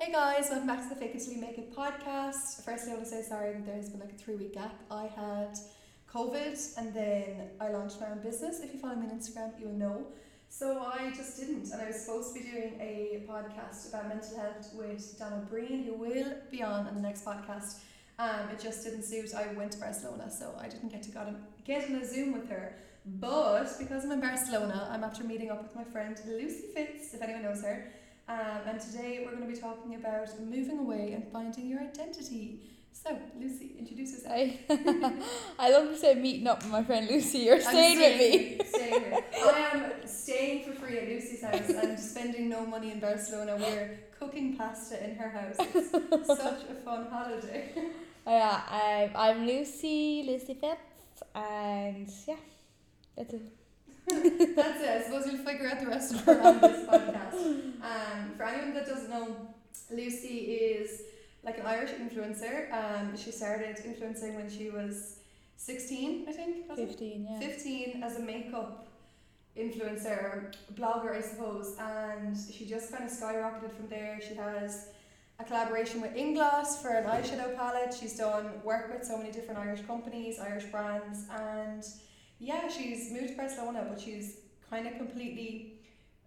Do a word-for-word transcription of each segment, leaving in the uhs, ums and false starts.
Hey guys, welcome back to the Fake It Till You Make It podcast. Firstly, I want to say sorry that there has been like a three week gap. I had COVID and then I launched my own business. If you follow me on Instagram, you'll know. So I just didn't, and I was supposed to be doing a podcast about mental health with Donna Breen, who will be on on the next podcast. Um, it just didn't suit. I went to Barcelona, so I didn't get to got a, get on a Zoom with her. But because I'm in Barcelona, I'm after meeting up with my friend Lucy Fitz, if anyone knows her. Um, and today we're going to be talking about moving away and finding your identity. So, Lucy, introduce yourself. I, I love to say meeting up with my friend Lucy. You're staying, staying with me. Staying here. I am staying for free at Lucy's house. I'm spending no money in Barcelona. We're cooking pasta in her house. It's such a fun holiday. Oh yeah, I'm, I'm Lucy, Lucy Fitz, and yeah, that's it. That's it. I suppose we'll figure out the rest of her on this podcast. Um, for anyone that doesn't know, Lucy is like an Irish influencer. Um, she started influencing when she was sixteen, I think. Was Fifteen, it? yeah. Fifteen as a makeup influencer, blogger, I suppose, and she just kind of skyrocketed from there. She has a collaboration with Inglot for an eyeshadow palette. She's done work with so many different Irish companies, Irish brands, and yeah, she's moved to Barcelona, but she's kind of completely,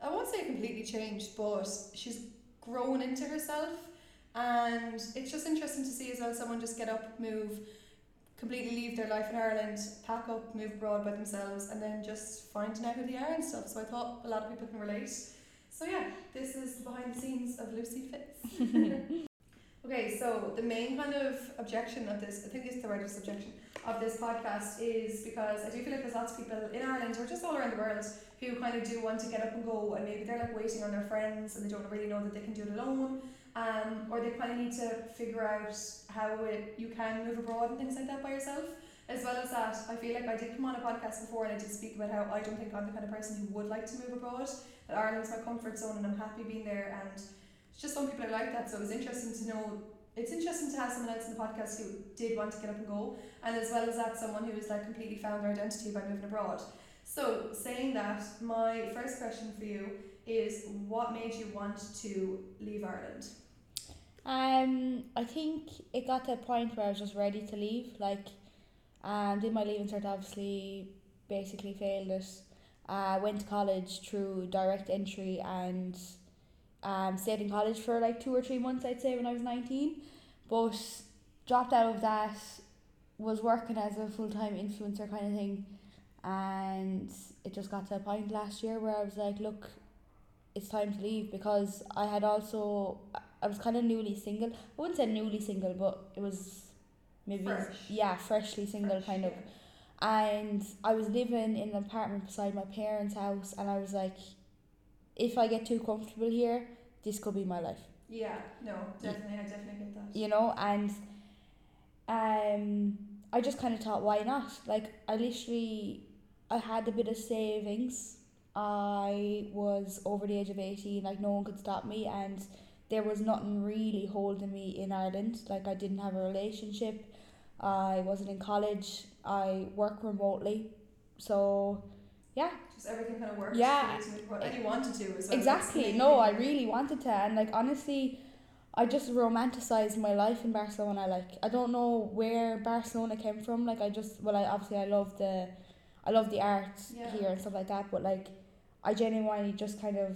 I won't say completely changed, but she's grown into herself. And it's just interesting to see as well someone just get up, move, completely leave their life in Ireland, pack up, move abroad by themselves, and then just finding out who they are and stuff. So I thought a lot of people can relate. So yeah, this is the behind the scenes of Lucy Fitz. Okay, so the main kind of objection of this, I think it's the rightest objection of this podcast, is because I do feel like there's lots of people in Ireland or just all around the world who kind of do want to get up and go, and maybe they're like waiting on their friends and they don't really know that they can do it alone, um, or they kind of need to figure out how it, you can move abroad and things like that by yourself. As well as that, I feel like I did come on a podcast before and I did speak about how I don't think I'm the kind of person who would like to move abroad, that Ireland's my comfort zone and I'm happy being there, and it's just some people are like that, so it was interesting to know. It's interesting to have someone else in the podcast who did want to get up and go, and as well as that, someone who has like completely found their identity by moving abroad. So, saying that, my first question for you is, what made you want to leave Ireland? Um, I think it got to a point where I was just ready to leave. Like, um, did my leaving cert, obviously, basically failed it. I uh, went to college through direct entry and Um, stayed in college for like two or three months, I'd say, when I was nineteen, but dropped out of that, was working as a full-time influencer kind of thing, and it just got to a point last year where I was like, look, it's time to leave, because I had also, I was kind of newly single. I wouldn't say newly single, but it was maybe, Fresh. yeah, freshly single Fresh, kind yeah. of, and I was living in an apartment beside my parents' house, and I was like, if I get too comfortable here, this could be my life. Yeah, no, definitely, I definitely get that. You know, and um, I just kind of thought, why not? Like, I literally, I had a bit of savings. I was over the age of eighteen, like, no one could stop me, and there was nothing really holding me in Ireland. Like, I didn't have a relationship. I wasn't in college. I work remotely, so yeah, just everything kind of works. Yeah, and you wanted to as well. Exactly. No, I really wanted to, and like honestly, I just romanticized my life in Barcelona. Like, I don't know where Barcelona came from. Like, I just well, I obviously I love the, I love the arts yeah. here and stuff like that. But like, I genuinely just kind of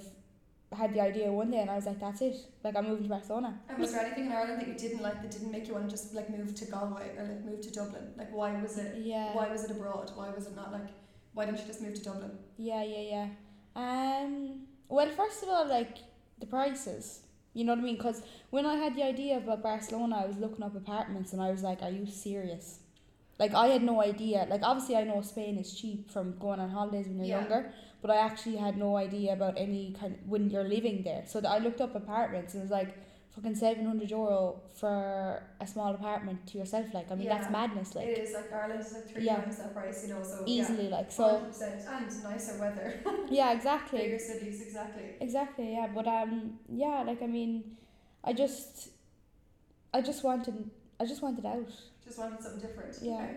had the idea one day, and I was like, that's it. Like, I'm moving to Barcelona. And was there anything in Ireland that you didn't like that didn't make you want to just like move to Galway or like move to Dublin? Like, why was it? Yeah. Why was it abroad? Why was it not like? Why don't you just move to Dublin? Yeah, yeah, yeah. Um. Well, first of all, like, the prices. You know what I mean? Because when I had the idea about Barcelona, I was looking up apartments and I was like, are you serious? Like, I had no idea. Like, obviously, I know Spain is cheap from going on holidays when you're yeah. younger, but I actually had no idea about any kind of, when you're living there. So I looked up apartments and it was like, fucking seven hundred euro for a small apartment to yourself, like, I mean, yeah. that's madness, like. It is, like, Ireland is, like, three yeah. times that price, you know, so. Easily, yeah, like, so. one hundred percent, and nicer weather. Yeah, exactly. Bigger cities, exactly. Exactly, yeah, but, um, yeah, like, I mean, I just, I just wanted, I just wanted out. Just wanted something different. Yeah. Okay.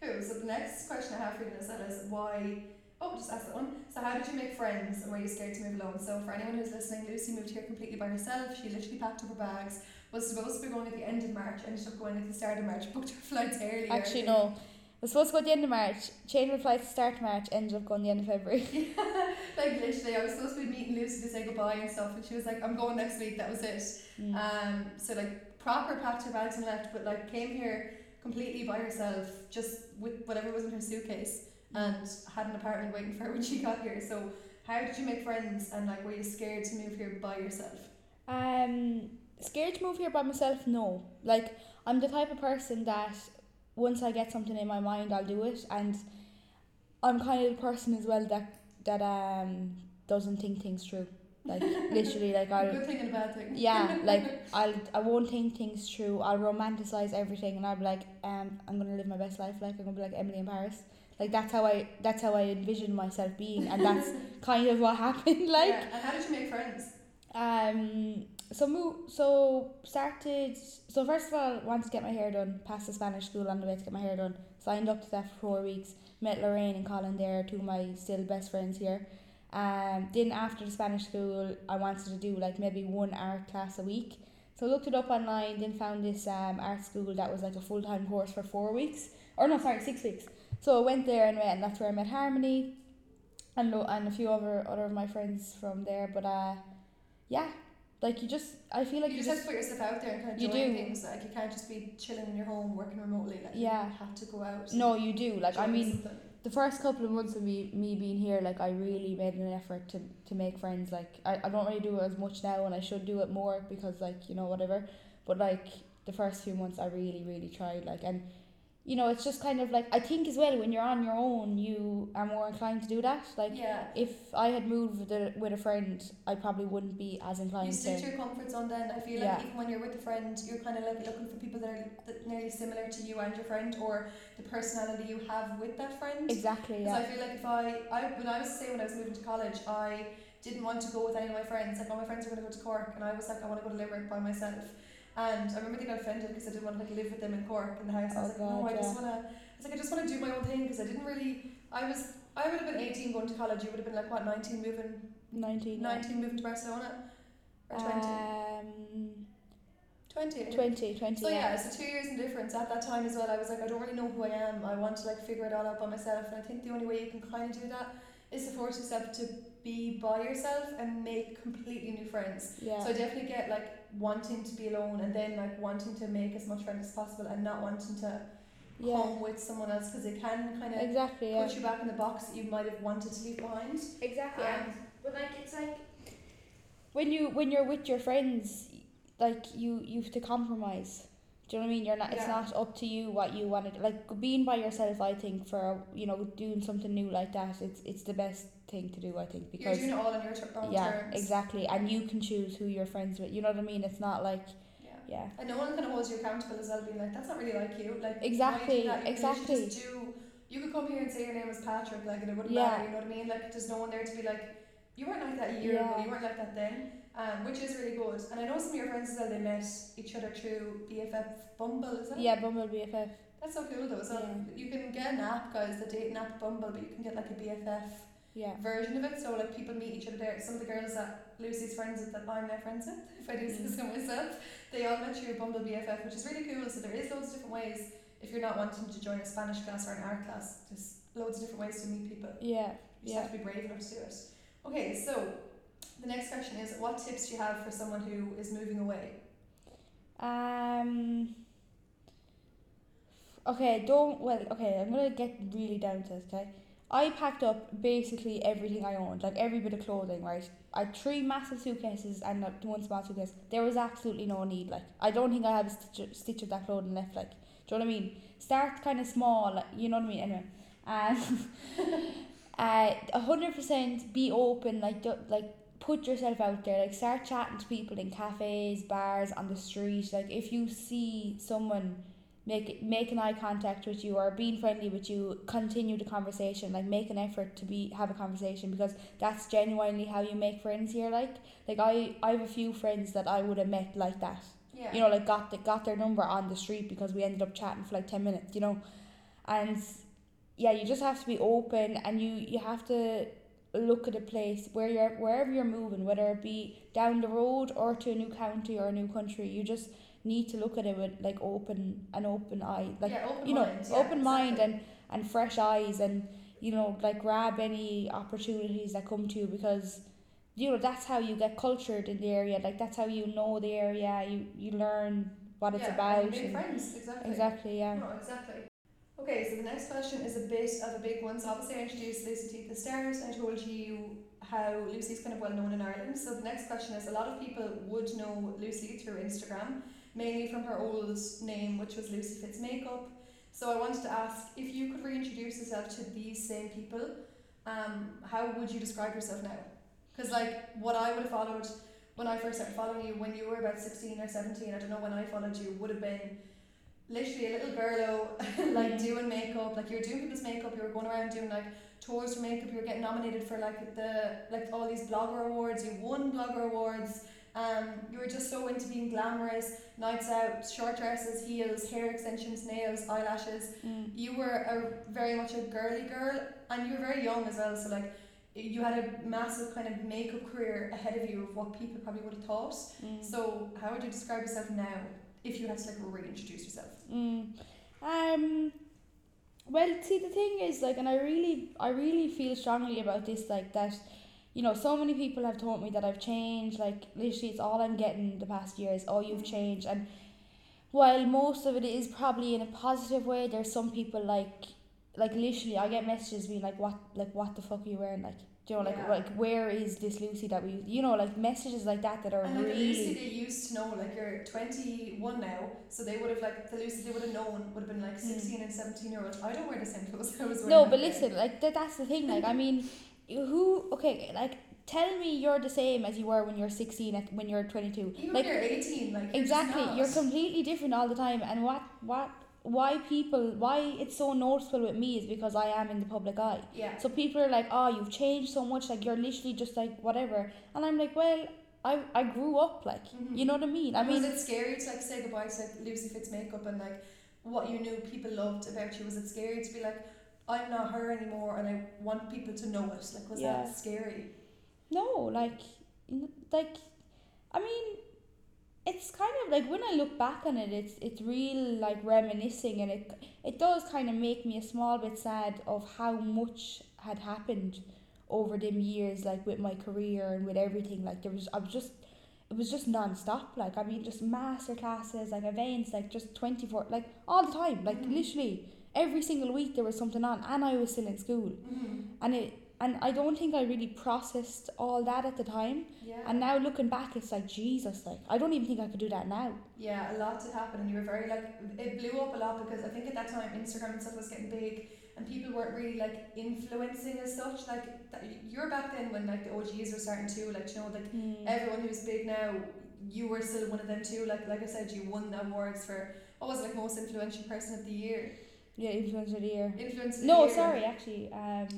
Cool, so the next question I have for you, Nils, is why Oh, just ask that one. So how did you make friends and were you scared to move alone? So for anyone who's listening, Lucy moved here completely by herself. She literally packed up her bags, was supposed to be going at the end of March, ended up going at the start of March, booked her flights earlier. Actually, no. Was supposed to go at the end of March, changed my flight to start March, ended up going the end of February. Yeah, like literally, I was supposed to be meeting Lucy to say goodbye and stuff, and she was like, I'm going next week, that was it. Mm. Um, so like proper packed her bags and left, but like came here completely by herself, just with whatever was in her suitcase, and had an apartment waiting for her when she got here. So how did you make friends and like were you scared to move here by yourself? Um, scared to move here by myself, no. Like I'm the type of person that once I get something in my mind, I'll do it, and I'm kind of the person as well that that um doesn't think things through. Like literally, like I'll good thing and a bad thing. Yeah, like I'll I won't think things through. I'll romanticize everything, and I'll be like, um, I'm gonna live my best life. Like I'm gonna be like Emily in Paris. Like that's how I that's how I envisioned myself being, and that's kind of what happened. Like, yeah. And how did you make friends? Um. So move, so started, so first of all, wanted to get my hair done, passed the Spanish school on the way to get my hair done, signed up to that for four weeks, met Lorraine and Colin there, two of my still best friends here. Um, then after the Spanish school, I wanted to do like maybe one art class a week. So I looked it up online, then found this um art school that was like a full-time course for four weeks, or no, sorry, six weeks. So I went there and went, and that's where I met Harmony and, and a few other, other of my friends from there, but uh, yeah. Like you just, I feel like you, you just, just have to put yourself out there and kind of you doing do. Things. Like you can't just be chilling in your home working remotely. Like yeah. You have to go out. No, you do. Like I mean, something. The first couple of months of me me being here, like I really made an effort to, to make friends. Like I, I don't really do it as much now, and I should do it more because like you know whatever. But like the first few months, I really really tried. Like and you know it's just kind of like I think as well when you're on your own, you are more inclined to do that. Like yeah. If I had moved with a, with a friend, I probably wouldn't be as inclined. You stick to your comfort zone then. I feel yeah. like even when you're with a friend, you're kind of like looking for people that are that nearly similar to you and your friend, or the personality you have with that friend. Exactly. Yeah. So I feel like if I, I when I was say when I was moving to college, I didn't want to go with any of my friends. Like all my friends were going to go to Cork, and I was like I want to go to Limerick by myself. And I remember they got offended because I didn't want to like live with them in Cork in the house. I was oh like, God, no, I yeah. just want to. It's like I just want to do my own thing because I didn't really. I was. I would have been eighteen going to college. You would have been like what, nineteen moving. Nineteen. Nineteen yeah. moving to Barcelona. Or twenty. Um. Twenty. Twenty. Twenty. So yeah, yeah, it's a two years in difference. At that time as well, I was like, I don't really know who I am. I want to like figure it all out by myself, and I think the only way you can kind of do that is to force yourself to be by yourself and make completely new friends. Yeah. So I definitely get like wanting to be alone and then like wanting to make as much friends as possible and not wanting to yeah. come with someone else because it can kind of exactly, yeah. put you back in the box that you might have wanted to leave behind. Exactly. Um, but like it's like when you when you're with your friends, like you you have to compromise. Do you know what I mean? You're not. Yeah. It's not up to you what you want to do. Like being by yourself, I think for you know doing something new like that, it's it's the best thing to do. I think because you're doing it all on your ter- own yeah, terms. Yeah, exactly. And you can choose who you're friends with. You know what I mean? It's not like yeah, yeah. And no one kind of holds you accountable as well. Being like that's not really like you. Like exactly, you exactly. You just do. You could come here and say your name was Patrick, like, and it wouldn't yeah. matter. You know what I mean? Like there's no one there to be like, you weren't like that a year yeah. ago. You weren't like that then. Um, which is really good. And I know some of your friends as well, they met each other through B F F Bumble, is that? Yeah, Bumble B F F. That's so cool though, so yeah. You can get an app, guys, the dating app Bumble, but you can get like a B F F yeah. version of it, so like people meet each other there. Some of the girls that Lucy's friends with, that I'm now friends with, if I do say so myself, they all met through Bumble B F F, which is really cool, so there is loads of different ways, if you're not wanting to join a Spanish class or an art class, there's loads of different ways to meet people. Yeah. You just yeah. have to be brave enough to do it. Okay, so the next question is, what tips do you have for someone who is moving away? Um. Okay, don't, well, okay, I'm going to get really down to this, okay? I packed up basically everything I owned, like every bit of clothing, right? I had three massive suitcases and like, one small suitcase. There was absolutely no need, like, I don't think I have a stitch, stitch of that clothing left, like, do you know what I mean? Start kind of small, like, you know what I mean? Anyway. Um, uh, one hundred percent be open, like, do, like, put yourself out there, like start chatting to people in cafes, bars, on the street. Like if you see someone make make an eye contact with you or being friendly with you, continue the conversation, like make an effort to be have a conversation because that's genuinely how you make friends here. Like like I, I have a few friends that I would have met like that. Yeah. You know, like got the, got their number on the street because we ended up chatting for like ten minutes, you know. And yeah, you just have to be open, and you, you have to look at a place where you're, wherever you're moving, whether it be down the road or to a new county or a new country. You just need to look at it with like open an open eye, like yeah, open you know, mind. Yeah, open exactly. mind and, and fresh eyes, and you know, like grab any opportunities that come to you, because you know that's how you get cultured in the area. Like that's how you know the area. You you learn what it's yeah, about. And make friends, exactly. Exactly, yeah. No, exactly. Okay, so the next question is a bit of a big one. So obviously I introduced Lucy to the stars. I told you how Lucy's kind of well known in Ireland. So the next question is, a lot of people would know Lucy through Instagram, mainly from her old name, which was Lucy Fitz Makeup. So I wanted to ask, if you could reintroduce yourself to these same people, um, how would you describe yourself now? Because like what I would have followed when I first started following you, when you were about sixteen or seventeen, I don't know when I followed you, would have been literally a little girlo, like doing makeup, like you were doing people's makeup, you were going around doing like tours for makeup, you were getting nominated for like the like all these blogger awards, you won blogger awards, um, you were just so into being glamorous, nights out, short dresses, heels, hair extensions, nails, eyelashes. Mm. You were a very much a girly girl, and you were very young as well, so like you had a massive kind of makeup career ahead of you of what people probably would have thought. Mm. So how would you describe yourself now, if you had to like reintroduce yourself? Mm. Um. Well, see, the thing is, like, and I really, I really feel strongly about this, like that, you know, so many people have told me that I've changed. Like, literally, it's all I'm getting the past year is, oh, you've changed. And while most of it is probably in a positive way, there's some people like, like literally, I get messages being like, what, like, what the fuck are you wearing, like. Do you know, like, yeah. like, where is this Lucy that we, you know, like, messages like that that are and really... And the Lucy they used to know, like, you're twenty-one now, so they would have, like, the Lucy they would have known would have been, like, sixteen mm. and seventeen-year-olds. I don't wear the same clothes I was wearing. No, but listen, day. like, that, that's the thing, like, I mean, who, okay, like, tell me you're the same as you were when you're sixteen, when you're twenty-two. Even like, when you're eighteen, like, you're Exactly, you're completely different all the time, and what, what... why people why it's so noticeable with me is because I am in the public eye, yeah so people are like, oh, you've changed so much, like you're literally just like whatever, and I'm like, well, I I grew up, like, mm-hmm. you know what I mean. I was mean was it scary to like say goodbye to like Lucy Fitz Makeup and like what you knew people loved about you? Was it scary to be like, I'm not her anymore and I want people to know it? Like, was yeah. that scary? No, like like I mean, it's kind of like when I look back on it, it's it's real like reminiscing, and it it does kind of make me a small bit sad of how much had happened over them years, like with my career and with everything. Like there was, I was just, it was just non-stop. Like I mean, just master classes, like events, like just twenty-four, like all the time, like mm-hmm. literally every single week there was something on, and I was still in school, mm-hmm. and it. And I don't think I really processed all that at the time. Yeah. And now looking back, it's like, Jesus, like, I don't even think I could do that now. Yeah, a lot had happened, and you were very, like, it blew up a lot because I think at that time Instagram and stuff was getting big and people weren't really, like, influencing as such. Like, that, you were back then when, like, the O Gs were starting too. Like, you know, like, mm. everyone who's big now, you were still one of them too. Like, like I said, you won awards for, what was it, like, most influential person of the year? Yeah, influencer of the year. Influencer of the no, year. No, sorry, actually, um...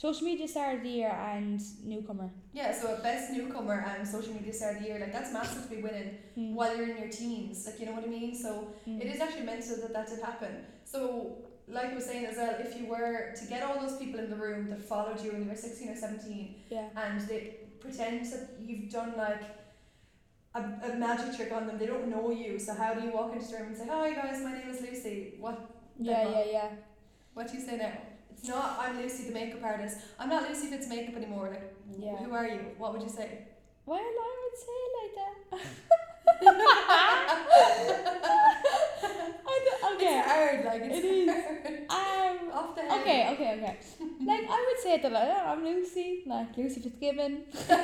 Social media star of the year and newcomer. Yeah, so a best newcomer and social media star of the year, like that's massive to be winning mm. while you're in your teens, like, you know what I mean? So mm. it is actually mental that that did happen. So like I was saying as well, if you were to get all those people in the room that followed you when you were sixteen or seventeen, yeah. and they pretend that you've done like a, a magic trick on them, they don't know you, so how do you walk into the room and say, hi guys, my name is Lucy? What? Yeah, yeah, yeah. What do you say now? It's not, I'm Lucy the makeup artist. I'm not Lucy Fitz Makeup anymore. Like, yeah. who are you? What would you say? Well, I would say like that. I don't, okay. It's hard, like it's it is. Um, Off the head. Okay, okay, okay. Like I would say that like, oh, I'm Lucy, like Lucy Fitzgibbon. no,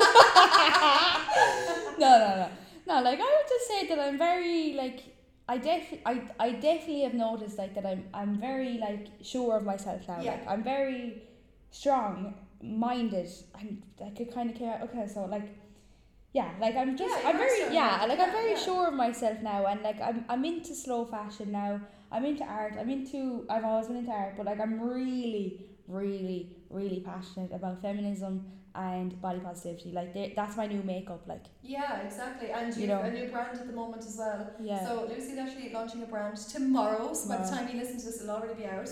no, no, no. Like I would just say that I'm very like. I def- I I definitely have noticed like that I'm I'm very like sure of myself now. Yeah. Like I'm very strong minded. I'm like it kind of came out okay, so like yeah, like I'm just yeah, I'm very sure yeah, like yeah, I'm very yeah. sure of myself now, and like I'm I'm into slow fashion now. I'm into art. I'm into I've always been into art, but like I'm really, really, really passionate about feminism and body positivity, like they, that's my new makeup, like yeah exactly and you, you know, a new brand at the moment as well. Yeah so Lucy's actually launching a brand tomorrow, so tomorrow. By the time you listen to this it'll already be out.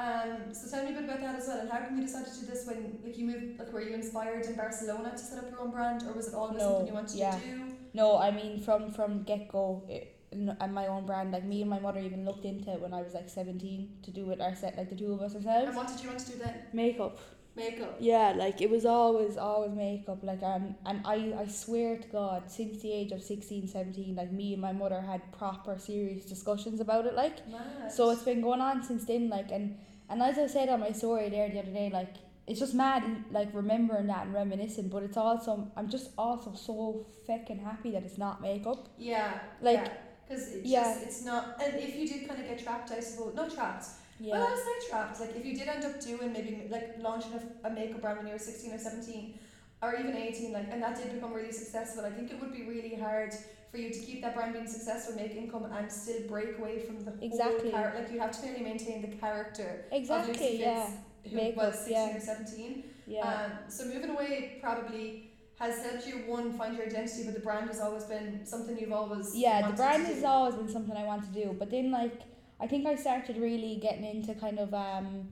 Um, so tell me a bit about that as well, and how come you decided to do this when, like, you moved, like, were you inspired in Barcelona to set up your own brand, or was it always no, something you wanted yeah. to do? No, I mean, from, from get-go, it, and my own brand, like, me and my mother even looked into it when I was, like, seventeen to do it, our set, like, the two of us ourselves. And what did you want to do then? Makeup. Makeup? Yeah, like, it was always, always makeup, like, um, and I, I swear to God, since the age of sixteen, seventeen, like, me and my mother had proper, serious discussions about it, like. Mad. So it's been going on since then, like, and... And as I said on my story there the other day, like, it's just mad, like, remembering that and reminiscing, but it's also, I'm just also so feckin' happy that it's not makeup. Yeah. Like, because yeah. it's yeah. just, it's not, and if you did kind of get trapped, I suppose, not trapped, yeah. well, I was like trapped, like, if you did end up doing maybe, like, launching a, a makeup brand when you were sixteen or seventeen, or even eighteen, like, and that did become really successful, I think it would be really hard for you to keep that brand being successful, make income, and still break away from the exactly. whole character. Like, you have to really maintain the character exactly, of Lucy Fitz, yeah. who make was sixteen yeah. or seventeen. Yeah. Um, so moving away probably has helped you, one, find your identity, but the brand has always been something you've always Yeah, the brand has always been something I want to do. But then, like, I think I started really getting into kind of... um.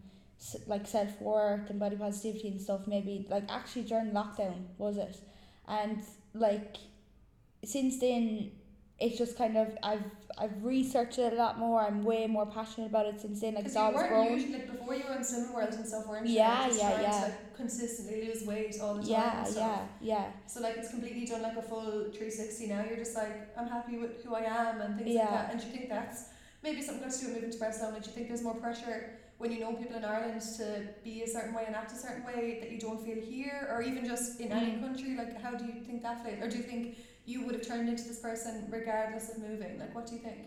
like self-worth and body positivity and stuff, maybe, like, actually during lockdown, was it? And, like, since then, it's just kind of, I've I've researched it a lot more. I'm way more passionate about it since then. Like, it's always grown. Usually, like, before you were in swim world and stuff, weren't you? Yeah, yeah, trying yeah. to, like, consistently lose weight all the time. Yeah, and stuff. yeah, yeah. So, like, it's completely done, like, a full three sixty now. You're just like, I'm happy with who I am and things yeah. like that. And do you think that's maybe something got to do with moving to Barcelona? Do you think there's more pressure when you know people in Ireland to be a certain way and act a certain way that you don't feel here, or even just in mm. any country? Like, how do you think that played? Or do you think you would have turned into this person regardless of moving? Like, what do you think?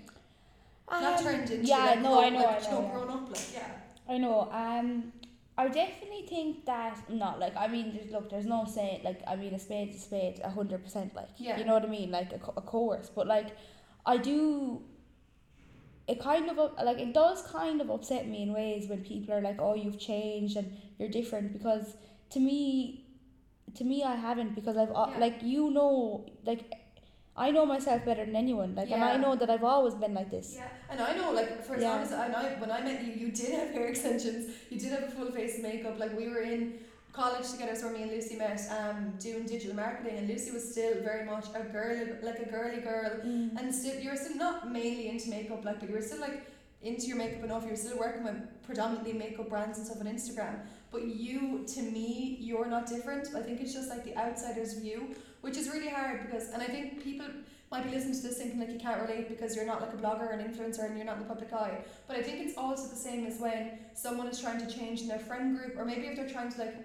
Um, Not turned into, yeah, like, no, grown, I know, like, I know, grown yeah. up, like, yeah. I know, um, I definitely think that, not, like, I mean, there's, look, there's no saying, like, I mean, a spade's a spade, one hundred percent, like, yeah. you know what I mean? Like, a, a course, but, like, I do... It kind of, like, it does kind of upset me in ways when people are like, oh, you've changed and you're different, because to me, to me I haven't, because I've, yeah. like, you know, like, I know myself better than anyone, like, yeah. and I know that I've always been like this. Yeah, and I know, like, for as yeah. long as I know, when I met you, you did have hair extensions, you did have a full face of makeup, like, we were in college together, so me and Lucy met, um, doing digital marketing, and Lucy was still very much a girly, like a girly girl, mm. and still, you were still not mainly into makeup, like, but you were still, like, into your makeup and off, you were still working with predominantly makeup brands and stuff on Instagram, but you, to me, you're not different. I think it's just, like, the outsider's view, which is really hard, because, and I think people might be listening to this thinking, like, you can't relate because you're not, like, a blogger or an influencer and you're not in the public eye. But I think it's also the same as when someone is trying to change in their friend group, or maybe if they're trying to, like,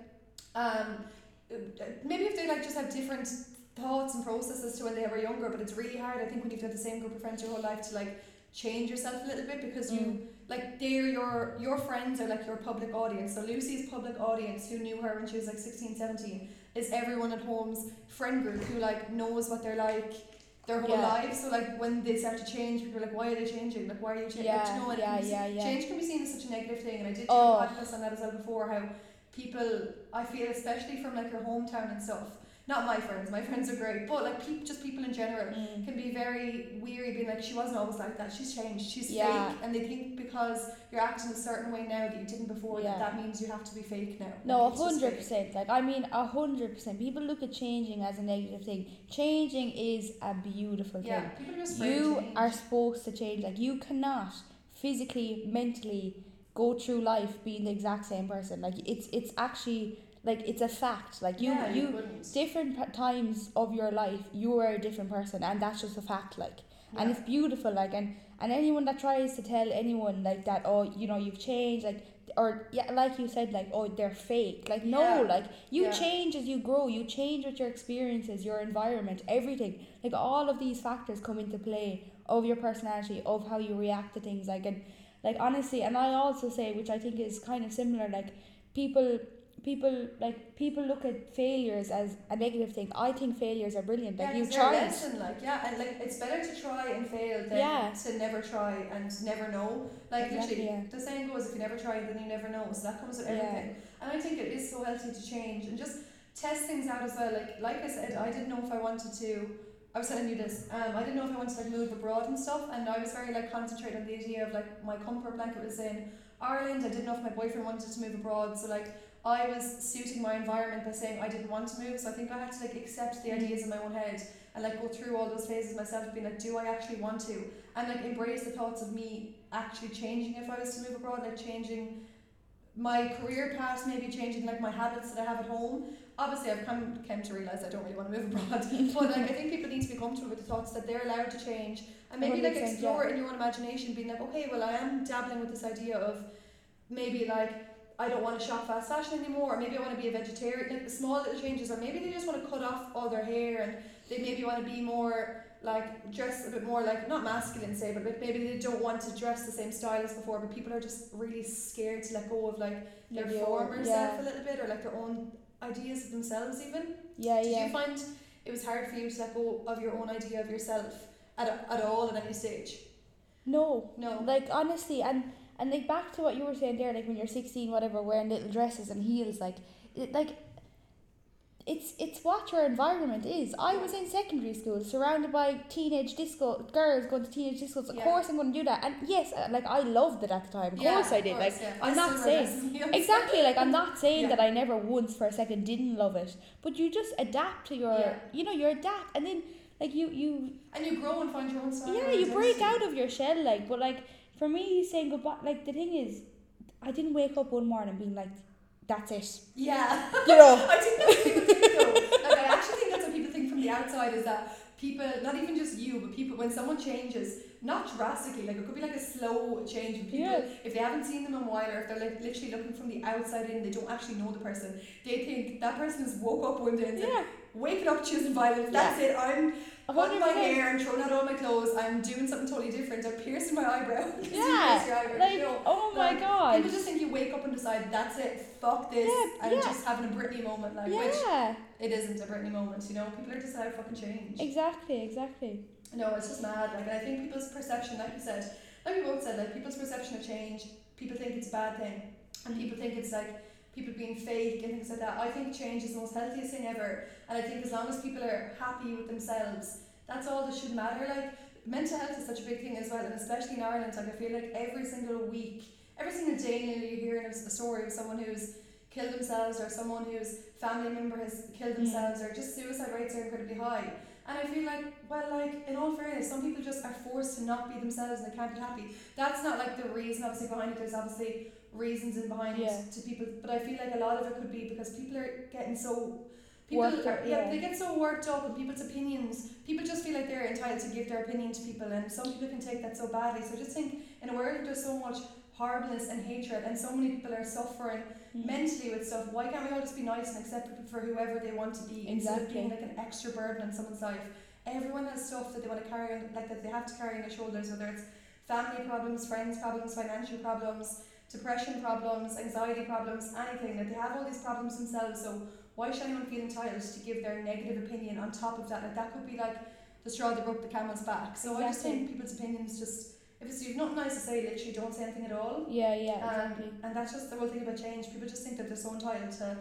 Um, maybe if they, like, just have different thoughts and processes to when they were younger, but it's really hard, I think, when you've had the same group of friends your whole life to, like, change yourself a little bit, because mm. you, like, they're your your friends are, like, your public audience. So Lucy's public audience, who knew her when she was, like, sixteen, seventeen, is everyone at home's friend group who, like, knows what they're like their whole yeah. life. So, like, when they start to change, people are like, why are they changing? Like, why are you changing? Yeah, you know, and yeah, yeah, yeah. Change can be seen as such a negative thing, and I did do oh. a podcast on that as well before, how people, I feel, especially from, like, your hometown and stuff, not my friends, my friends are great, but, like, people, just people in general mm. can be very weary, being like, she wasn't always like that, she's changed, she's yeah. fake, and they think because you're acting a certain way now that you didn't before, yeah. that, that means you have to be fake now. No, one hundred percent, like, I mean, one hundred percent, people look at changing as a negative thing. Changing is a beautiful yeah, thing. People are just you are supposed to change, like, you cannot physically, mentally, go through life being the exact same person. Like, it's it's actually, like, it's a fact. Like, you yeah, you different p- times of your life, you are a different person, and that's just a fact. Like, yeah. and it's beautiful. Like, and and anyone that tries to tell anyone, like, that, oh, you know, you've changed, like, or yeah, like you said, like, oh, they're fake. Like, no, yeah. like, you yeah. change as you grow. You change with your experiences, your environment, everything. Like, all of these factors come into play of your personality, of how you react to things. Like, and. Like, honestly, and I also say, which I think is kind of similar, like, people, people, like, people look at failures as a negative thing. I think failures are brilliant. Like, yeah, you try. Lesson, like, yeah, and, like, it's better to try and fail than yeah. to never try and never know. Like, exactly, literally, yeah. the saying goes, if you never try, then you never know. So that comes with everything. Yeah. And I think it is so healthy to change and just test things out as well. Like, like I said, I didn't know if I wanted to. I was telling you this, um, I didn't know if I wanted to, like, move abroad and stuff, and I was very, like, concentrated on the idea of, like, my comfort blanket was in, Ireland, I didn't know if my boyfriend wanted to move abroad, so like I was suiting my environment by saying I didn't want to move, so I think I had to like accept the ideas in my own head and like go through all those phases myself, being like, do I actually want to? And like embrace the thoughts of me actually changing if I was to move abroad, like changing my career path, maybe changing like my habits that I have at home. Obviously I've come came to realise I don't really want to move abroad, but like I think people need to be comfortable with the thoughts that they're allowed to change, and maybe like explore it in your own imagination, being like, okay, well I am dabbling with this idea of maybe like I don't want to shop fast fashion anymore, or maybe I want to be a vegetarian, like small little changes, or maybe they just want to cut off all their hair and they maybe want to be more like dress a bit more like not masculine say, but like maybe they don't want to dress the same style as before, but people are just really scared to let go of like their yeah, former yeah. self a little bit, or like their own ideas of themselves even. Yeah, Did yeah. Did you find it was hard for you to let go of your own idea of yourself at at all at any stage? No. No. Like honestly, and and like back to what you were saying there, like when you're sixteen, whatever, wearing little dresses and heels, like it, like it's it's what your environment is. I was in secondary school surrounded by teenage disco girls going to teenage discos. Of yeah. course I'm going to do that, and yes, like I loved it at the time, of yeah, course I did, course, like yeah. I'm not saying exactly like I'm not saying yeah. that I never once for a second didn't love it, but you just adapt to your yeah. you know you adapt, and then like you you and you grow and find your own style. Yeah, you break out of your shell, like but like for me saying goodbye, like the thing is I didn't wake up one morning being like that's it. Yeah. You know. I think that's what people think though. Like I actually think that's what people think from the outside, is that people, not even just you, but people, when someone changes, not drastically, like it could be like a slow change in people. Yeah. If they haven't seen them in a while, or if they're like literally looking from the outside in, they don't actually know the person. They think that person has woke up one day and said, yeah. waking up, choosing violence, that's yeah. it, I'm cutting my hair, I'm throwing out all my clothes, I'm doing something totally different, I'm piercing my eyebrow. Yeah, you your eyebrow, like, you know? Oh my like, god. People just think you wake up and decide, that's it, fuck this, yeah, and yeah. just having a Britney moment, like, yeah. which it isn't a Britney moment, you know, people are just like, fucking change. Exactly, exactly. No, it's just mad, like, and I think people's perception, like you said, like we both said, like, people's perception of change, people think it's a bad thing, and people think it's like, people being fake and things like that. I think change is the most healthiest thing ever, and I think as long as people are happy with themselves, that's all that should matter. Like mental health is such a big thing as well, and especially in Ireland, like I feel like every single week, every single day nearly you're hearing a story of someone who's killed themselves, or someone whose family member has killed themselves, mm. or just suicide rates are incredibly high. And I feel like, well, like, in all fairness, some people just are forced to not be themselves and they can't be happy. That's not like the reason obviously behind it, there's obviously reasons in behind yeah. it to people, but I feel like a lot of it could be because people are getting so people worked up, yeah, yeah they get so worked up with people's opinions, people just feel like they're entitled to give their opinion to people, and some people can take that so badly. So I just think in a world there's so much harmless and hatred and so many people are suffering mm-hmm. mentally with stuff, why can't we all just be nice and accept people for whoever they want to be, exactly. instead of being like an extra burden on someone's life? Everyone has stuff that they want to carry on, like that they have to carry on their shoulders, whether it's family problems, friends problems, financial problems, depression problems, anxiety problems, anything, that they have all these problems themselves. So why should anyone feel entitled to give their negative opinion on top of that? Like that could be like the straw that broke the camel's back. So exactly. I just think people's opinions just, if it's you've nothing nice to say, literally don't say anything at all. Yeah, yeah, um, exactly. And that's just the whole thing about change. People just think that they're so entitled to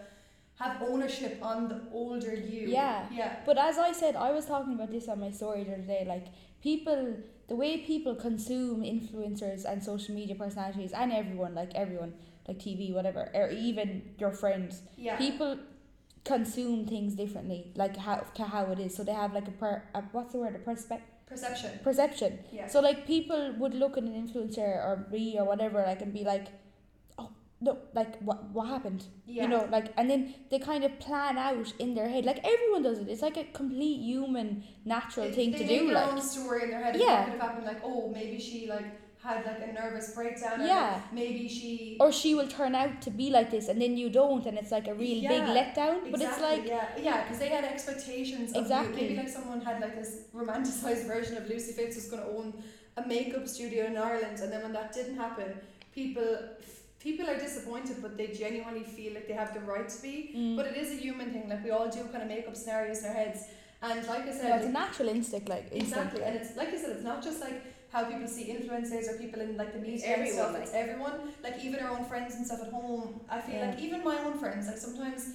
have ownership on the older you. Yeah. Yeah. But as I said, I was talking about this on my story the other day, like people, the way people consume influencers and social media personalities, and everyone, like everyone, like T V, whatever, or even your friends, yeah. people consume things differently, like how to how it is. So they have like a, per, a what's the word, a perspective? Perception. Perception. Yeah. So like people would look at an influencer or me or whatever, like, and be like, oh, no, like what what happened? Yeah. You know, like, and then they kind of plan out in their head. Like everyone does it. It's like a complete human natural it, thing to do. They make their like, own story in their head. Yeah. It could have happened, like, oh, maybe she like had like a nervous breakdown. Yeah. Or maybe she. Or she will turn out to be like this, and then you don't, and it's like a real yeah, big letdown. Exactly, but it's like yeah, yeah, because they had expectations. Exactly. Of you. Maybe like someone had like this romanticized version of Lucy Fitz was going to own a makeup studio in Ireland, and then when that didn't happen, people people are disappointed, but they genuinely feel like they have the right to be. Mm. But it is a human thing. Like we all do kind of makeup scenarios in our heads, and like I said, no, it's a natural instinct. Like exactly, and it's like I said, it's not just like how people see influencers or people in like the media everyone, and stuff, like, it's everyone, like even our own friends and stuff at home. I feel yeah. like even my own friends, like sometimes,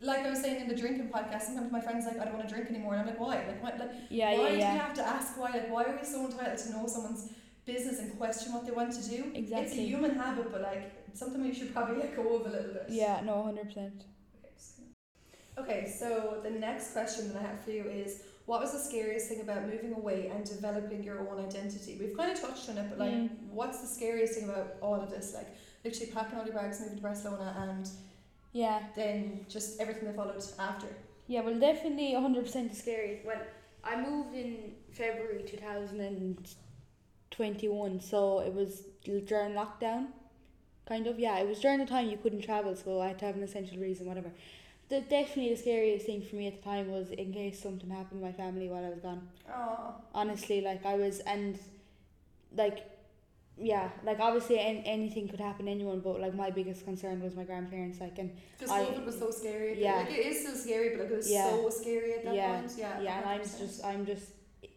like I was saying in the drinking podcast, sometimes my friends like, I don't want to drink anymore, and I'm like, why? Like, what, like yeah, why yeah, do yeah. we have to ask why? Like, why are we so entitled to know someone's business and question what they want to do. Exactly. It's a human habit, but like something we should probably like, go over a little bit. Yeah, no, one hundred percent. Okay, so the next question that I have for you is, what was the scariest thing about moving away and developing your own identity? We've kind of touched on it, but like, mm. what's the scariest thing about all of this? Like, literally packing all your bags, moving to Barcelona, and yeah, then just everything that followed after. Yeah, well, definitely one hundred percent the scariest. Well, I moved in February two thousand twenty-one, so it was during lockdown, kind of. Yeah, it was during the time you couldn't travel, so I had to have an essential reason, whatever. The, definitely the scariest thing for me at the time was in case something happened to my family while I was gone. Aww. Honestly, like I was, and like, yeah, like obviously an, anything could happen to anyone, but like my biggest concern was my grandparents. Like, and just I, COVID was so scary. Yeah. Like, it is still scary, but like it was yeah. so scary at that yeah. point. Yeah. Yeah, one hundred percent. And I'm just, I'm just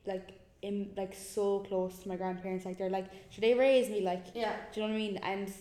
like, in like so close to my grandparents. Like they're like, should they raise me? Like, yeah. Do you know what I mean? And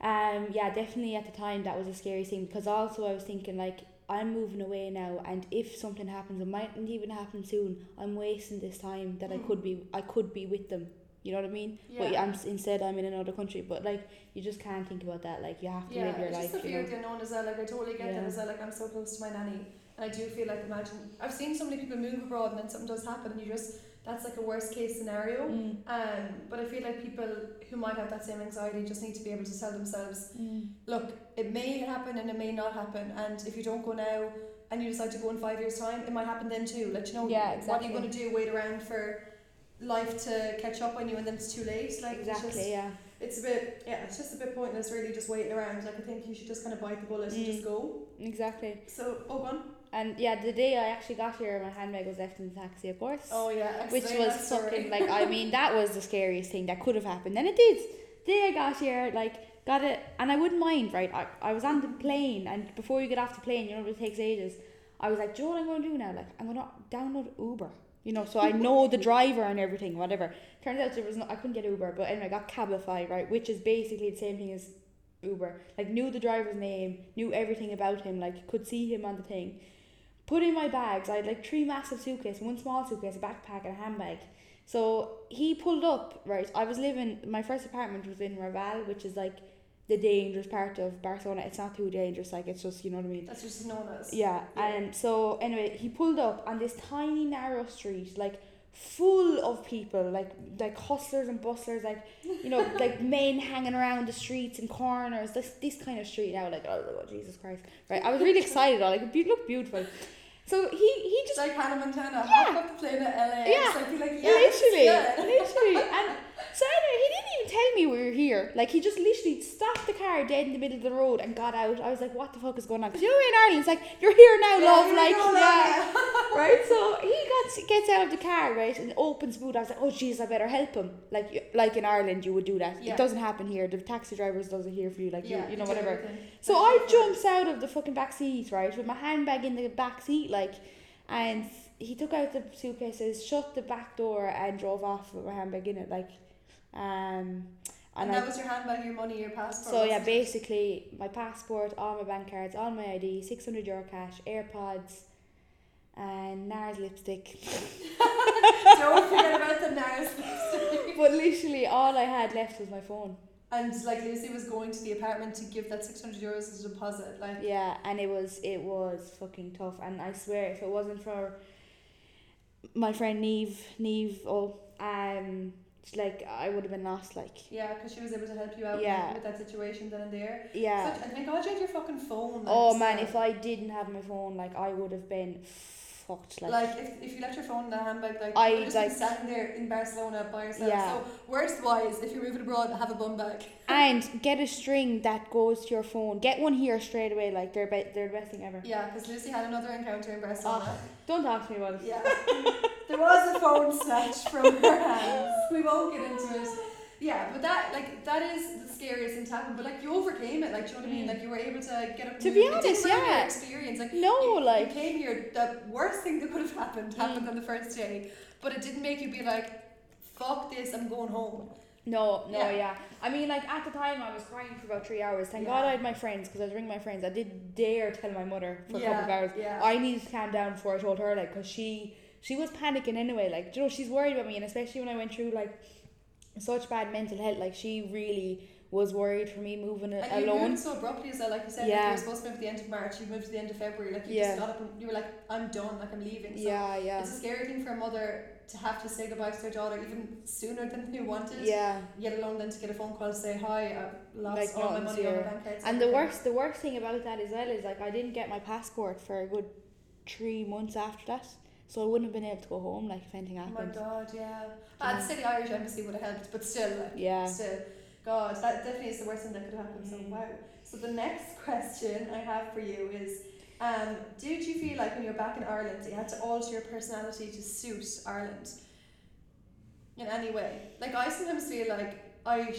Um, yeah, definitely at the time that was a scary thing, because also I was thinking like, I'm moving away now, and if something happens, it mightn't even happen soon, I'm wasting this time that mm. I could be I could be with them, you know what I mean? Yeah. But I'm instead I'm in another country, but like you just can't think about that, like you have to yeah, live your life. Yeah, it's just the fear of the unknown as well, like I totally get yeah. that as well, like I'm so close to my nanny, and I do feel like, imagine, I've seen so many people move abroad and then something does happen and you just, that's like a worst case scenario. Mm. Um, but I feel like people who might have that same anxiety just need to be able to tell themselves, mm. look, it may happen and it may not happen, and if you don't go now and you decide to go in five years time, it might happen then too. Like, you know, yeah, exactly. What are you going to do, wait around for life to catch up on you and then it's too late? Like, exactly, it's just, yeah. It's a bit, yeah, it's just a bit pointless really just waiting around. Like I think you should just kind of bite the bullet mm. and just go. Exactly. So, oh, go on. And yeah, the day I actually got here, my handbag was left in the taxi, of course. Oh yeah, which was fucking like, I mean, that was the scariest thing that could have happened, and it did. The day I got here, like, got it, and I wouldn't mind, right? I, I was on the plane, and before you get off the plane, you know, it takes ages. I was like, do you know what I'm going to do now? Like, I'm going to download Uber, you know, so I know the driver and everything, whatever. Turns out there was no, I couldn't get Uber, but anyway, I got Cabify, right, which is basically the same thing as Uber. Like, knew the driver's name, knew everything about him, like, could see him on the thing. Put in my bags, I had like three massive suitcases, one small suitcase, a backpack and a handbag. So he pulled up, right? I was living, my first apartment was in Raval, which is like the dangerous part of Barcelona. It's not too dangerous, like it's just, you know what I mean? That's just known as. Yeah, yeah. And so anyway, he pulled up on this tiny narrow street, like full of people, like like hustlers and bustlers, like, you know, like men hanging around the streets and corners, this this kind of street now, like, oh Jesus Christ, right? I was really excited, like it looked beautiful. So he he just like Hannah Montana, yeah, hop up the plane at L A X, yeah, so I feel like, yeah, literally, yeah. literally. And so anyway, he didn't even tell me we were here. Like he just literally stopped the car dead in the middle of the road and got out. I was like, what the fuck is going on? Because you know in Ireland, it's like you're here now, yeah, love, like now, yeah, now. Right. So he got gets out of the car, right, and opens boot. I was like, oh jeez, I better help him. Like like in Ireland, you would do that. Yeah. It doesn't happen here. The taxi drivers does it here for you, like yeah, you, you know whatever. Everything. So I jumps out of the fucking back seat, right, with my handbag in the back seat. Like, and he took out the suitcases, shut the back door and drove off with my handbag in it, like, um and, and that I, was your handbag, your money, your passport, so yeah, basically my passport, all my bank cards, all my I D, six hundred euro cash, AirPods and Nars lipstick. Don't forget about the Nars lipstick. But literally all I had left was my phone. And like Lucy was going to the apartment to give that six hundred euros as a deposit, like yeah, and it was it was fucking tough. And I swear, if it wasn't for my friend Neve, Neve, oh, um, like I would have been lost, like yeah, because she was able to help you out, yeah, with, with that situation then and there. Yeah, so, and thank God you had your fucking phone. Like, oh man, so. If I didn't have my phone, like I would have been fucked. Like, like if, if you left your phone in the handbag, like I just like, been sat there in Barcelona by yourself. Yeah. So worst wise, if you're moving abroad, have a bum bag. And get a string that goes to your phone. Get one here straight away. Like they're be- they're the best thing ever. Yeah, because Lucy had another encounter in Barcelona. Oh, don't talk to me about it. Yeah, there was a phone snatched from her hands. We won't get into it. Yeah, but that like that is the scariest thing to happen. But like you overcame it, like, do you know what I mean? Like you were able to get up. To be honest, yeah. Experience, like no, you, like you came here. The worst thing that could have happened happened mm. on the first day, but it didn't make you be like, "Fuck this, I'm going home." No, no, yeah. yeah. I mean, like at the time, I was crying for about three hours. Thank yeah. God I had my friends, because I was ringing my friends. I did dare tell my mother for a yeah, couple of hours. Yeah. I needed to calm down before I told her, like, because she she was panicking anyway. Like, you know, she's worried about me, and especially when I went through like such bad mental health. Like, she really was worried for me moving and alone. And you moved so abruptly as well, like you said, yeah. like you were supposed to move at the end of March, you moved to the end of February, like you yeah. just got up and you were like, I'm done, like I'm leaving. So yeah, yeah. It's a scary thing for a mother to have to say goodbye to their daughter even sooner than they wanted. Yeah. Yet alone then to get a phone call to say, hi, I've lost like, all no, my money zero. on my bank accounts. And the worst, the worst thing about that as well is like I didn't get my passport for a good three months after that. So I wouldn't have been able to go home, like if anything happened. Oh my God, yeah. yeah. I'd say the Irish embassy would have helped, but still, like, yeah. still. God, that definitely is the worst thing that could happen. Mm. So wow. So the next question I have for you is, um, did you feel like when you were back in Ireland, you had to alter your personality to suit Ireland in any way? Like, I sometimes feel like I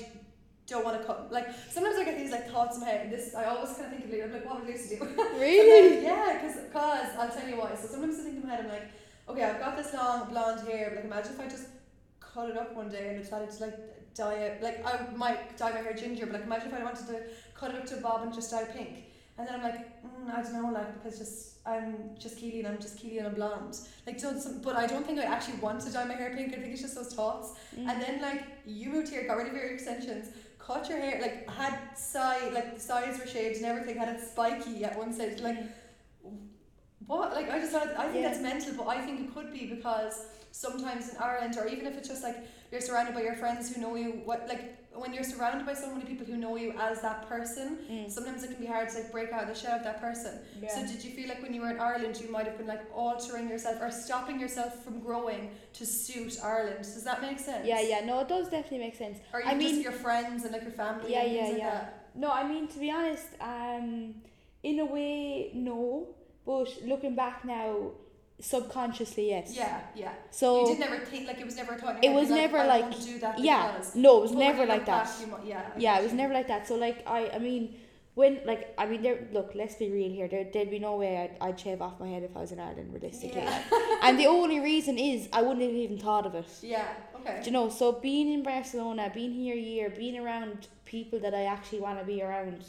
don't want to come. Like, sometimes I get these like thoughts in my head. And this I always kind of think of Lucy. I'm like, what would Lucy do? Really? Like, yeah, because cause I'll tell you why. So sometimes I think in my head, I'm like, okay, I've got this long blonde hair. But like, imagine if I just cut it up one day and decided to like. dye it, like I might dye my hair ginger, but like imagine if I wanted to cut it up to a bob and just dye pink, and then I'm like, mm, I don't know, like because just I'm just Keely and I'm just Keely and I'm blonde, like don't. Some, but I don't think I actually want to dye my hair pink. I think it's just those thoughts. Mm. And then like you moved here, got rid of your extensions, cut your hair, like had side, like the sides were shaved and everything, had it spiky at one stage, like what? Like I just thought I think yeah. that's mental, but I think it could be because. Sometimes in Ireland, or even if it's just like you're surrounded by your friends who know you, what like when you're surrounded by so many people who know you as that person, mm. sometimes it can be hard to like break out of the shell of that person. Yeah. So did you feel like when you were in Ireland, you might have been like altering yourself or stopping yourself from growing to suit Ireland? Does that make sense? Yeah, yeah, no, it does definitely make sense. Or even I mean, just your friends and like your family. Yeah, and yeah, like yeah. That? No, I mean to be honest, um, in a way, no. But looking back now. Subconsciously, yes. Yeah, yeah. So you did never think like it was never a thought. It was like, never I like won't do that yeah. No, it was but never like that. Back, might, yeah. I yeah, it was you. never like that. So like I, I mean, when like I mean there. Look, let's be real here. There, there'd be no way I'd, I'd shave off my head if I was in Ireland, realistically. Yeah. And the only reason is I wouldn't have even thought of it. Yeah. Okay. Do you know? So being in Barcelona, being here a year, being around people that I actually want to be around.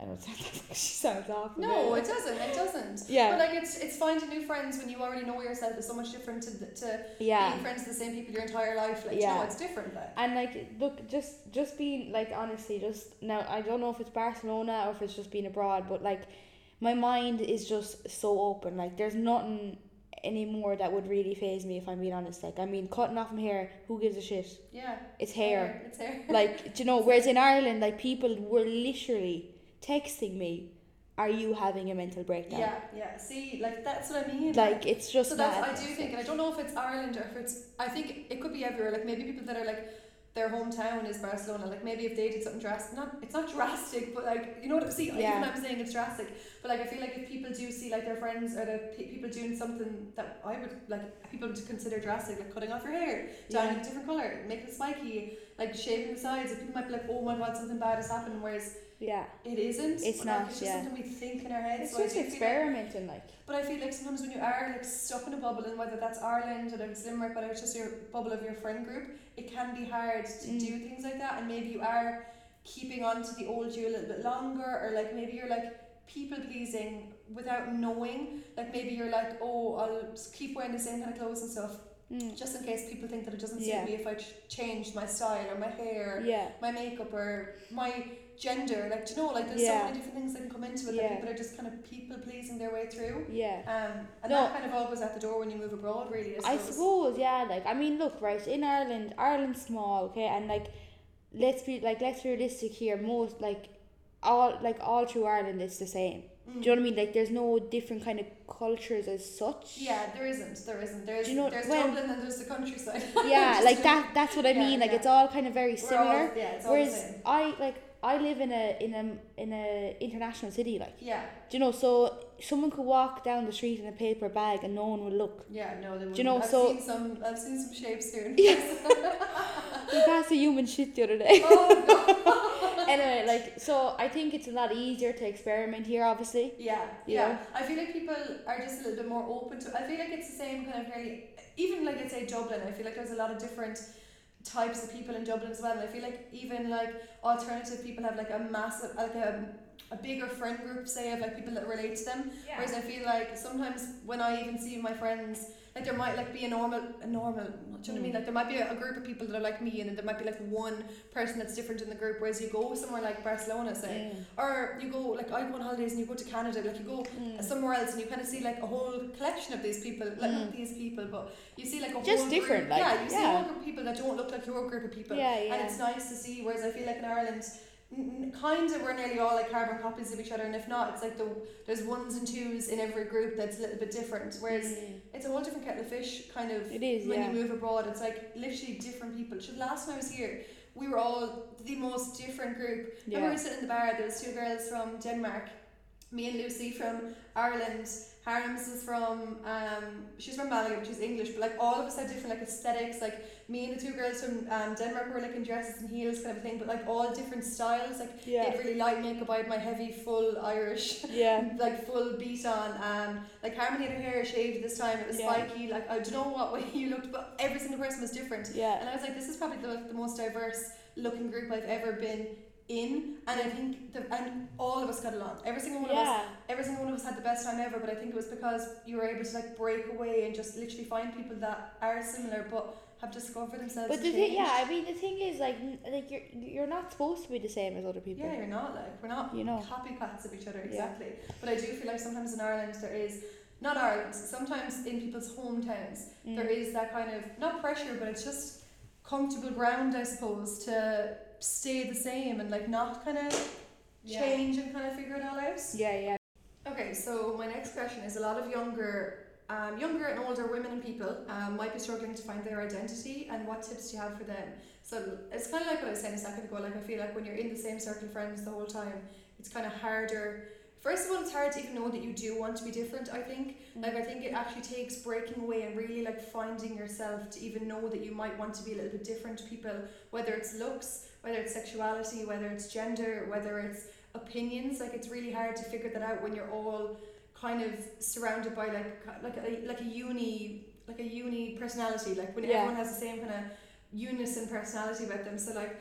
I don't sound like she sounds awful. No, it doesn't. It doesn't. Yeah. But like it's it's finding new friends when you already know yourself is so much different to to yeah. being friends with the same people your entire life. Like yeah. no, it's different. Like. And like look, just just being like honestly, just now I don't know if it's Barcelona or if it's just being abroad, but like my mind is just so open. Like there's nothing anymore that would really faze me if I'm being honest. Like I mean, cutting off my hair, who gives a shit? Yeah. It's hair. hair. It's hair. Like do you know? Whereas in Ireland, like people were literally. Texting me, are you having a mental breakdown? Yeah, yeah. See, like that's what I mean. Like it's just so that's I do think, and I don't know if it's Ireland or if it's. I think it could be everywhere. Like maybe people that are like their hometown is Barcelona. Like maybe if they did something drastic, not it's not drastic, but like you know what? See, yeah. even I'm saying it's drastic, but like I feel like if people do see like their friends or the pe- people doing something that I would like people to consider drastic, like cutting off your hair, dyeing yeah. it a different color, making it spiky, like shaving the sides, and people might be like, oh my God, something bad has happened. Whereas yeah it isn't it's but not like, it's just yeah. something we think in our heads. It's so just experimenting like, like but I feel like sometimes when you are like stuck in a bubble, and whether that's Ireland or it's Limerick, whether it's just your bubble of your friend group, it can be hard to mm. do things like that. And maybe you are keeping on to the old you a little bit longer, or like maybe you're like people pleasing without knowing. Like maybe you're like, oh, I'll just keep wearing the same kind of clothes and stuff mm. just in case people think that it doesn't suit yeah. me if I ch- change my style or my hair yeah. my makeup or my gender. Like do you know, like there's yeah. so many different things that can come into it yeah. that people are just kind of people pleasing their way through yeah um and no, that kind of all goes out the door when you move abroad, really. I suppose. I suppose yeah like I mean look right in Ireland Ireland's small, okay, and like let's be like let's be realistic here. Most like all like all through Ireland it's the same. Mm. Do you know what I mean? Like there's no different kind of cultures as such. Yeah, there isn't. There isn't. There's, you know, there's well, Dublin and there's the countryside. Yeah, like that. That's what I yeah, mean. Like yeah. it's all kind of very similar. All, yeah, it's all Whereas the same. I like I live in a in a in a international city. Like yeah. Do you know? So someone could walk down the street in a paper bag and no one would look. Yeah, no, they wouldn't. Do you know? I've so seen some. I've seen some shapes here. Yes. We passed a human shit the other day. Oh God. Anyway, like, so I think it's a lot easier to experiment here, obviously. Yeah, yeah. Know? I feel like people are just a little bit more open to it. I feel like it's the same kind of really, even like I'd say Dublin, I feel like there's a lot of different types of people in Dublin as well. And I feel like even like alternative people have like a massive, like a a bigger friend group, say, of like people that relate to them. Yeah. Whereas I feel like sometimes when I even see my friends, like there might like be a normal, a normal, do you know what I mean? Like there might be a, a group of people that are like me, and then there might be like one person that's different in the group. Whereas you go somewhere like Barcelona, say, mm. or you go like I go on holidays and you go to Canada, like you go mm. somewhere else and you kind of see like a whole collection of these people, like mm. not these people, but you see like a just whole different, group, like, yeah, you yeah. see a whole group of people that don't look like your group of people, yeah, yeah. and it's nice to see. Whereas I feel like in Ireland, kind of we're nearly all like carbon copies of each other, and if not, it's like the there's ones and twos in every group that's a little bit different, whereas mm. it's a whole different kettle of fish kind of it is, when yeah. you move abroad. It's like literally different people. Last time I was here, we were all the most different group, yeah. and we were sitting in the bar. There was two girls from Denmark, me and Lucy from Ireland. Harms is from, um, she's from Malaga, but she's English, but like all of us had different like aesthetics. Like me and the two girls from um, Denmark were like in dresses and heels kind of a thing, but like all different styles. Like yeah. they'd really light makeup, I had my heavy full Irish, yeah. like full beat on. Um, like Harmony had her hair shaved this time, it was yeah. spiky, like I don't know what way you looked, but every single person was different. Yeah. And I was like, this is probably the, the most diverse looking group I've ever been in, and I think the and all of us got along. Every single one yeah. of us, every single one of us had the best time ever. But I think it was because you were able to like break away and just literally find people that are similar but have discovered themselves. But the thing, yeah, I mean the thing is like like you're you're not supposed to be the same as other people. Yeah, you're not like we're not you know copycats of each other exactly. Yeah. But I do feel like sometimes in Ireland there is. Not Ireland. Sometimes in people's hometowns mm. there is that kind of not pressure, but it's just comfortable ground, I suppose, to stay the same and like not kind of yeah. change and kind of figure it all out. Yeah, yeah. Okay, so my next question is: a lot of younger, um, younger and older women and people um, might be struggling to find their identity, and what tips do you have for them? So it's kind of like what I was saying a second ago. Like I feel like when you're in the same circle of friends the whole time, it's kind of harder. First of all, it's hard to even know that you do want to be different, I think. Like, I think it actually takes breaking away and really, like, finding yourself to even know that you might want to be a little bit different to people, whether it's looks, whether it's sexuality, whether it's gender, whether it's opinions. Like, it's really hard to figure that out when you're all kind of surrounded by, like, like a, like a uni, like a uni personality. Like, when yeah. everyone has the same kind of unison personality about them. So, like,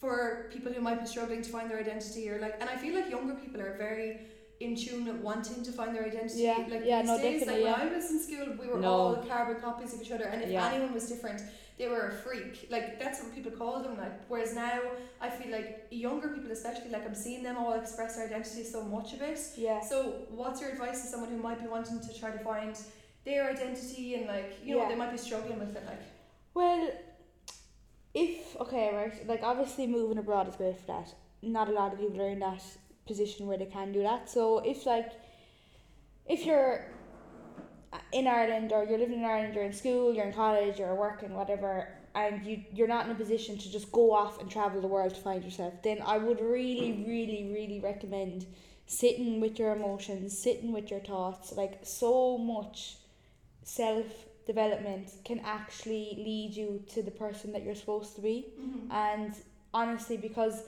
for people who might be struggling to find their identity or like, and I feel like younger people are very in tune at wanting to find their identity. Yeah, like yeah, these no, days, like yeah. when I was in school, we were no. all carbon copies of each other, and if yeah. anyone was different, they were a freak. Like that's what people call them. Like whereas now, I feel like younger people, especially, like I'm seeing them all express their identity so much of it. Yeah. So what's your advice to someone who might be wanting to try to find their identity and like you yeah. know they might be struggling with it? Like, well. If, okay, right, like obviously moving abroad is great for that. Not a lot of people are in that position where they can do that. So if like, if you're in Ireland or you're living in Ireland, you're in school, you're in college, you're working, whatever, and you, you're not in a position to just go off and travel the world to find yourself, then I would really, really, really recommend sitting with your emotions, sitting with your thoughts. Like so much self development can actually lead you to the person that you're supposed to be. Mm-hmm. And honestly, because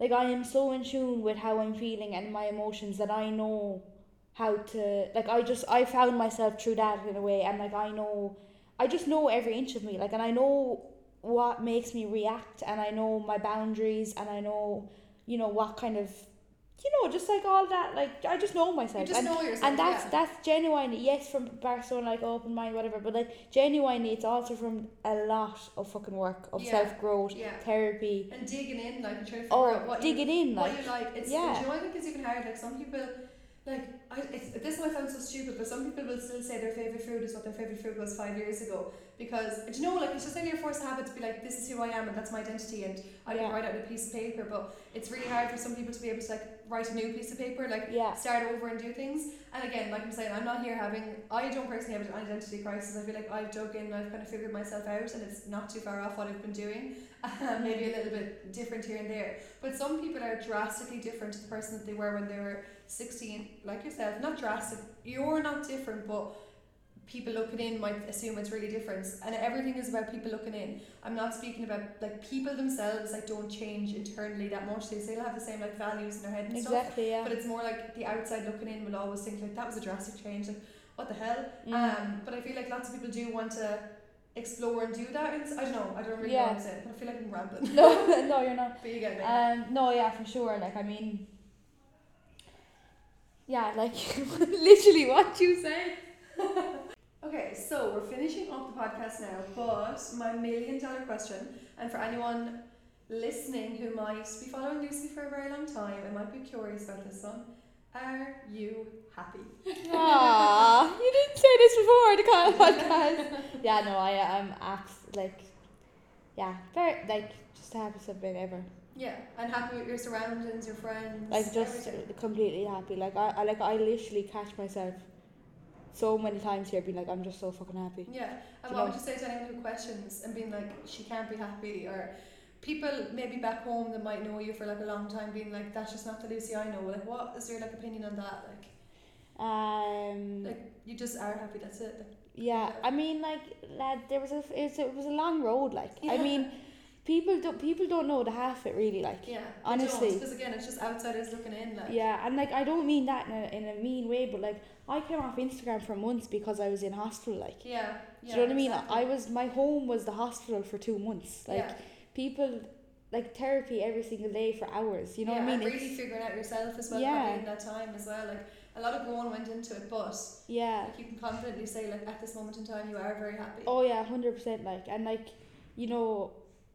like I am so in tune with how I'm feeling and my emotions that I know how to like I just I found myself through that in a way, and like I know I just know every inch of me, like, and I know what makes me react, and I know my boundaries, and I know you know what kind of you know, just like all that, like, I just know myself. You just and, know yourself, and that's, yeah. that's genuinely, yes, from Barcelona, like, open mind, whatever, but, like, genuinely, it's also from a lot of fucking work, of yeah. self-growth, yeah. therapy. And digging in, like, and trying to figure or out what, digging you, in, like, what you like. It's, yeah. Do you know, I think it's even hard, like, some people, like, I, it's, this might sound so stupid, but some people will still say their favourite food is what their favourite food was five years ago. Because, do you know, like, it's just like you're forced to have it to be like, this is who I am and that's my identity, and I can yeah. write out on a piece of paper, but it's really hard for some people to be able to, like, write a new piece of paper, like, yeah. start over and do things. And again, like I'm saying, I'm not here having, I don't personally have an identity crisis. I feel like I've dug in and I've kind of figured myself out, and it's not too far off what I've been doing. Um, maybe a little bit different here and there. But some people are drastically different to the person that they were when they were sixteen, like yourself. Not drastic, you're not different, but people looking in might assume it's really different, and everything is about people looking in. I'm not speaking about like people themselves, like don't change internally that much, they still have the same like values in their head and exactly, stuff yeah. but it's more like the outside looking in will always think like that was a drastic change, like what the hell. Mm. Um, but I feel like lots of people do want to explore and do that. It's, I don't know I don't really yeah. know what I'm saying, but I feel like I'm rambling. No, no you're not, but you get me. Um, no yeah for sure, like I mean Yeah, like literally what you said. Okay, so we're finishing up the podcast now, but my million dollar question, and for anyone listening who might be following Lucy for a very long time and might be curious about this one, are you happy? Aww, you didn't say this before the podcast. Yeah, no, I am abs- like, yeah, very, like, just the happiest I've been ever. Yeah, and happy with your surroundings, your friends. Like, just everything. Completely happy. Like, I, I, like, I literally catch myself so many times here being like, I'm just so fucking happy. Yeah, and you what know? Would you say to anyone who questions and being like, she can't be happy, or people maybe back home that might know you for like a long time being like, that's just not the Lucy I know. Like, what is your like opinion on that? Like, um, like you just are happy. That's it. Like, yeah, I mean, like, lad, there was a it's, it was a long road. Like, yeah. I mean. People don't people don't know the half it really, like, yeah, honestly, because again it's just outsiders looking in, like. Yeah, and like I don't mean that in a, in a mean way, but like I came off Instagram for months because I was in hospital, like, yeah, yeah, do you know what I mean? Exactly. I was my home was the hospital for two months, like, yeah. People like therapy every single day for hours, you know, yeah, what I mean? And really it's, figuring out yourself as well, yeah, in that time as well, like a lot of going went into it, but yeah, like, you can confidently say like at this moment in time you are very happy. Oh yeah, one hundred percent, like, and like, you know,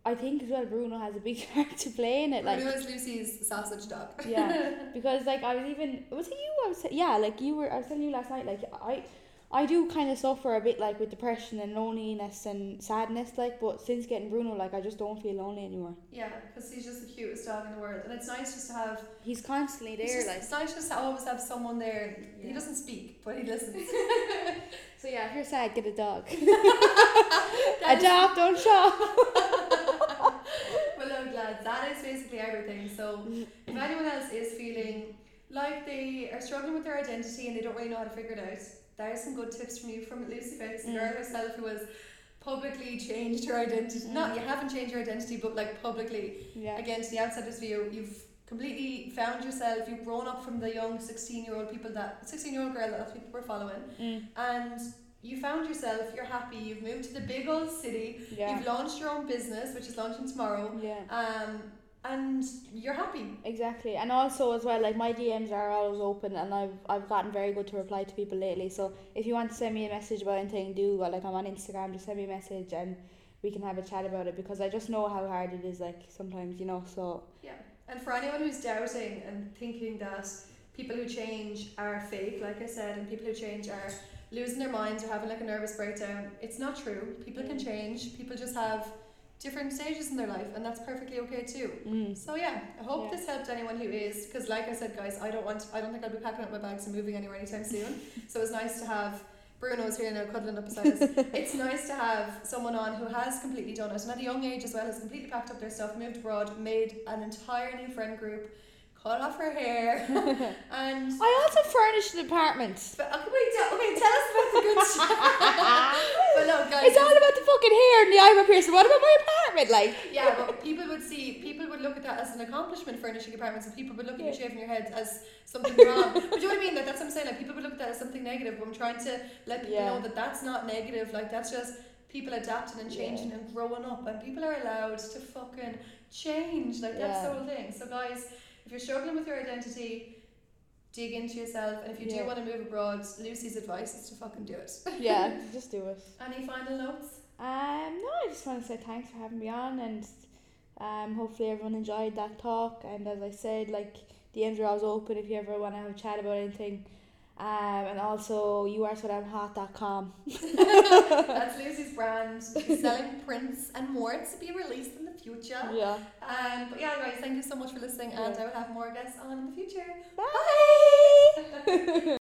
I think as well Bruno has a big part to play in it. Like, Bruno is Lucy's sausage dog. Yeah, because like I was even was it you? I was yeah, like you were. I was telling you last night. Like I, I do kind of suffer a bit like with depression and loneliness and sadness. Like, but since getting Bruno, like I just don't feel lonely anymore. Yeah, because he's just the cutest dog in the world, and it's nice just to have. He's constantly there. It's just, like, it's nice just to always have someone there. Yeah. He doesn't speak, but he listens. So yeah, if you're sad, get a dog. Adopt, don't shop. That is basically everything. So if anyone else is feeling like they are struggling with their identity and they don't really know how to figure it out, there's some good tips from you, from Lucy Fitz, the mm. girl herself who has publicly changed her identity. Mm. Not you haven't changed your identity, but like publicly. Yeah. Again, to the outsider's view, you've completely found yourself. You've grown up from the young sixteen-year-old people that sixteen-year-old girl that people were following, mm. and. You found yourself, you're happy, you've moved to the big old city, yeah. You've launched your own business, which is launching tomorrow, yeah. Um, and you're happy. Exactly, and also as well, like my D Ms are always open, and I've I've gotten very good to reply to people lately, so if you want to send me a message about anything, do, or like I'm on Instagram, just send me a message and we can have a chat about it, because I just know how hard it is, like sometimes, you know, so. Yeah, and for anyone who's doubting and thinking that people who change are fake, like I said, and people who change are losing their minds or having like a nervous breakdown, it's not true. People can change, people just have different stages in their life, and that's perfectly okay too. Mm. So yeah, I hope yeah. this helped anyone who is, because like I said guys, I don't want to, I don't think I'll be packing up my bags and moving anywhere anytime soon, so it's nice to have Bruno's here now cuddling up beside us. It's nice to have someone on who has completely done it, and at a young age as well has completely packed up their stuff, moved abroad, made an entire new friend group, cut off her hair, and I also furnished an apartment. But okay, wait, okay, tell us about the good stuff. But no, guys, it's all about the fucking hair and the eyebrow piercing. What about my apartment, like? Yeah, but people would see, people would look at that as an accomplishment, furnishing apartments, and people would look at yeah. you shaving your head as something wrong. But do you know what I mean? Like, that's what I'm saying. Like, people would look at that as something negative. But I'm trying to let people yeah. know that that's not negative. Like, that's just people adapting and changing yeah. and growing up, and people are allowed to fucking change. Like, that's yeah. the whole thing. So, guys. If you're struggling with your identity, dig into yourself, and if you yeah. do want to move abroad, Lucy's advice is to fucking do it. Yeah, just do it. Any final notes? Um, no, I just want to say thanks for having me on, and um, hopefully everyone enjoyed that talk. And as I said, like, D Ms are always open if you ever want to have a chat about anything. Um, and also you are so damn hot dot com. That's Lucy's brand. She's selling prints and more to be released in the future. Yeah. Um, but yeah, guys, thank you so much for listening, and yeah. I will have more guests on in the future. Bye. Bye.